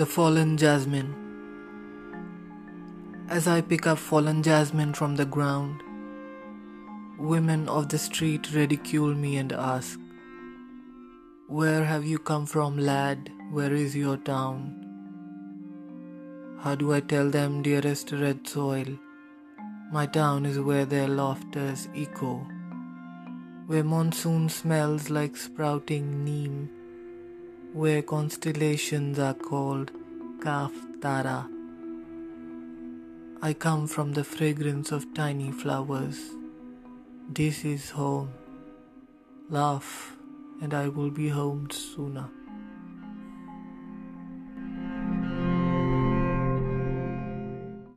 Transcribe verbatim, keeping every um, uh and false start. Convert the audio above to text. The Fallen Jasmine. As I pick up fallen jasmine from the ground, women of the street ridicule me and ask, "Where have you come from, lad? Where is your town?" How do I tell them, dearest red soil, my town is where their laughters echo, where monsoon smells like sprouting neem, where constellations are called Kaf Tara. I come from the fragrance of tiny flowers. This is home. Laugh, and I will be home sooner.